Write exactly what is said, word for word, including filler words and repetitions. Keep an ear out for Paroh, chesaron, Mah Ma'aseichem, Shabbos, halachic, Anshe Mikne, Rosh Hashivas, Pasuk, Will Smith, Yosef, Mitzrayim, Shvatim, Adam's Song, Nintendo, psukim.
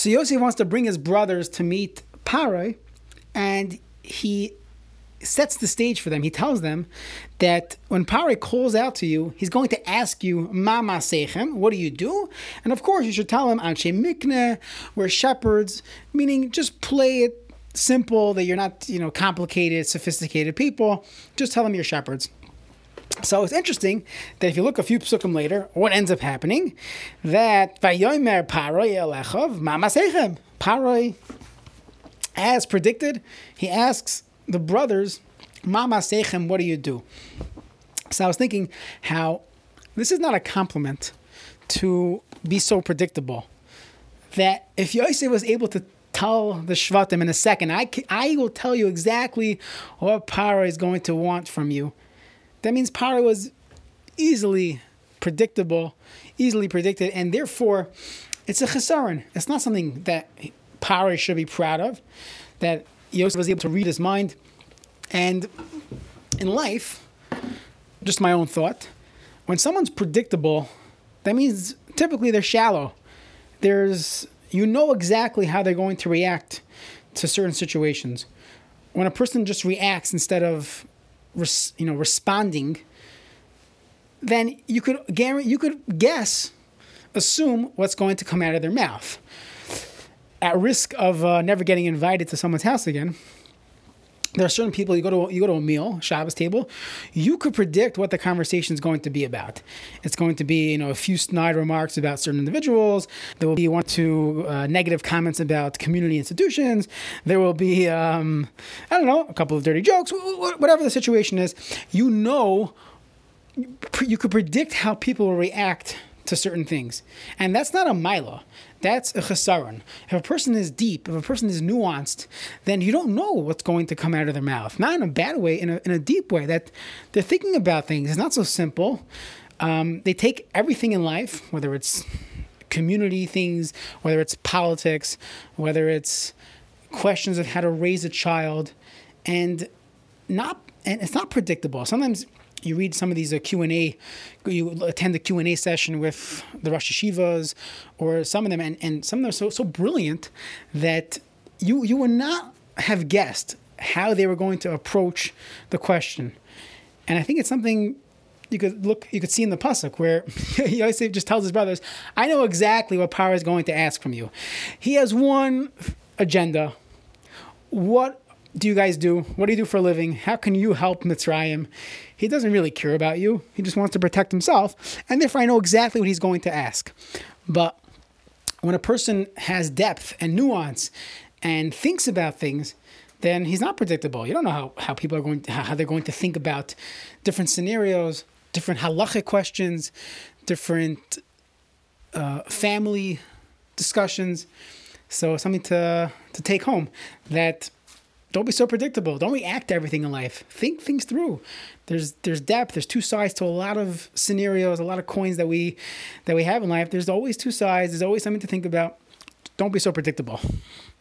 So Yosef wants to bring his brothers to meet Paroh, and he sets the stage for them. He tells them that when Paroh calls out to you, he's going to ask you, Mah Ma'aseichem, what do you do? And of course, you should tell him, Anshe Mikne, we're shepherds, meaning just play it simple, that you're not, you know, complicated, sophisticated people. Just tell them you're shepherds. So it's interesting that if you look a few psukim later, what ends up happening? That Vayomer Paroh Elechav Mah Ma'aseichem. Paroh, as predicted, he asks the brothers, Mah Ma'aseichem, what do you do? So I was thinking how this is not a compliment to be so predictable. That if Yosef was able to tell the Shvatim in a second, I, I will tell you exactly what Paroh is going to want from you. That means Paroh was easily predictable, easily predicted, and therefore it's a chesaron. It's not something that Paroh should be proud of, that Yosef was able to read his mind. And in life, just my own thought, when someone's predictable, that means typically they're shallow. There's, you know exactly how they're going to react to certain situations. When a person just reacts instead of Res, you know, responding, then you could guarantee, you could guess, assume what's going to come out of their mouth, at risk of uh, never getting invited to someone's house again. There are certain people you go to, you go to a meal, Shabbos table, you could predict what the conversation is going to be about. It's going to be, you know, a few snide remarks about certain individuals. There will be one or two uh, negative comments about community institutions. There will be, um, I don't know, a couple of dirty jokes. Whatever the situation is, you know, you could predict how people will react to certain things. And that's not a mila. That's a chesaron. If a person is deep, if a person is nuanced, then you don't know what's going to come out of their mouth. Not in a bad way, in a, in a deep way, that they're thinking about things. It's not so simple. Um, they take everything in life, whether it's community things, whether it's politics, whether it's questions of how to raise a child, and not and it's not predictable. Sometimes you read some of these uh, Q and A, you attend the Q and A session with the Rosh Hashivas or some of them, and, and some of them are so, so brilliant that you, you would not have guessed how they were going to approach the question. And I think it's something you could look, you could see in the Pasuk where Yosef just tells his brothers, I know exactly what Paroh is going to ask from you. He has one agenda. What do you guys do? What do you do for a living? How can you help Mitzrayim? He doesn't really care about you. He just wants to protect himself. And therefore, I know exactly what he's going to ask. But when a person has depth and nuance and thinks about things, then he's not predictable. You don't know how, how people are going to, how they're going to think about different scenarios, different halachic questions, different uh, family discussions. So something to to take home, that don't be so predictable. Don't react to everything in life. Think things through. There's there's depth. There's two sides to a lot of scenarios, a lot of coins that we that we have in life. There's always two sides. There's always something to think about. Don't be so predictable.